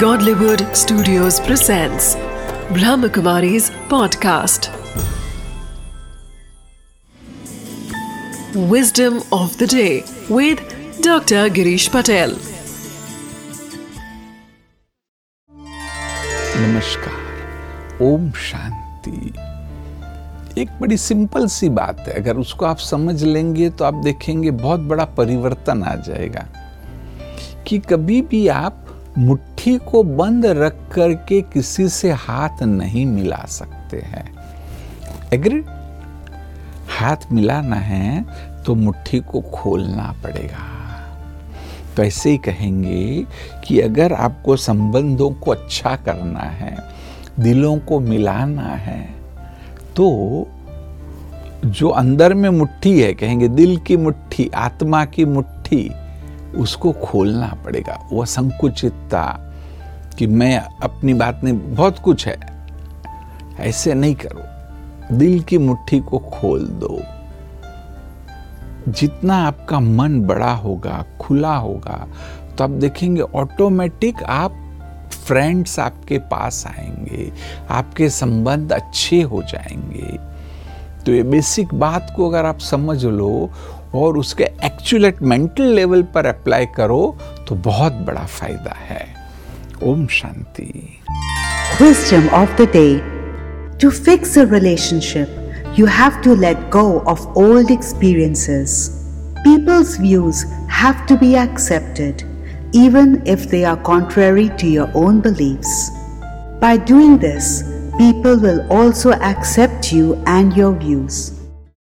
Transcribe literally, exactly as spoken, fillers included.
Godly Wood Studios presents Brahmakumari's podcast, Wisdom of the Day with Doctor Girish Patel. नमस्कार, ओम शांति। एक बड़ी simple सी बात है, अगर उसको आप समझ लेंगे तो आप देखेंगे बहुत बड़ा परिवर्तन आ जाएगा। कि कभी भी आप मुट्ठी को बंद रख करके किसी से हाथ नहीं मिला सकते हैं। एग्री? हाथ मिलाना है तो मुट्ठी को खोलना पड़ेगा। तो ऐसे ही कहेंगे कि अगर आपको संबंधों को अच्छा करना है, दिलों को मिलाना है, तो जो अंदर में मुट्ठी है, कहेंगे दिल की मुट्ठी, आत्मा की मुट्ठी, उसको खोलना पड़ेगा। वह संकुचितता कि मैं अपनी बात में बहुत कुछ है, ऐसे नहीं करो। दिल की मुट्ठी को खोल दो। जितना आपका मन बड़ा होगा, खुला होगा, तो आप देखेंगे ऑटोमेटिक आप फ्रेंड्स आपके पास आएंगे, आपके संबंध अच्छे हो जाएंगे। तो ये बेसिक बात को अगर आप समझ लो और उसके एक्चुअल मेंटल लेवल पर अप्लाई करो तो बहुत बड़ा फायदा है। Om Shanti. Wisdom of the day. To fix a relationship you have to let go of old experiences. Peoples views have to be accepted even if they are contrary to your own beliefs. By doing this, people will also accept you and your views.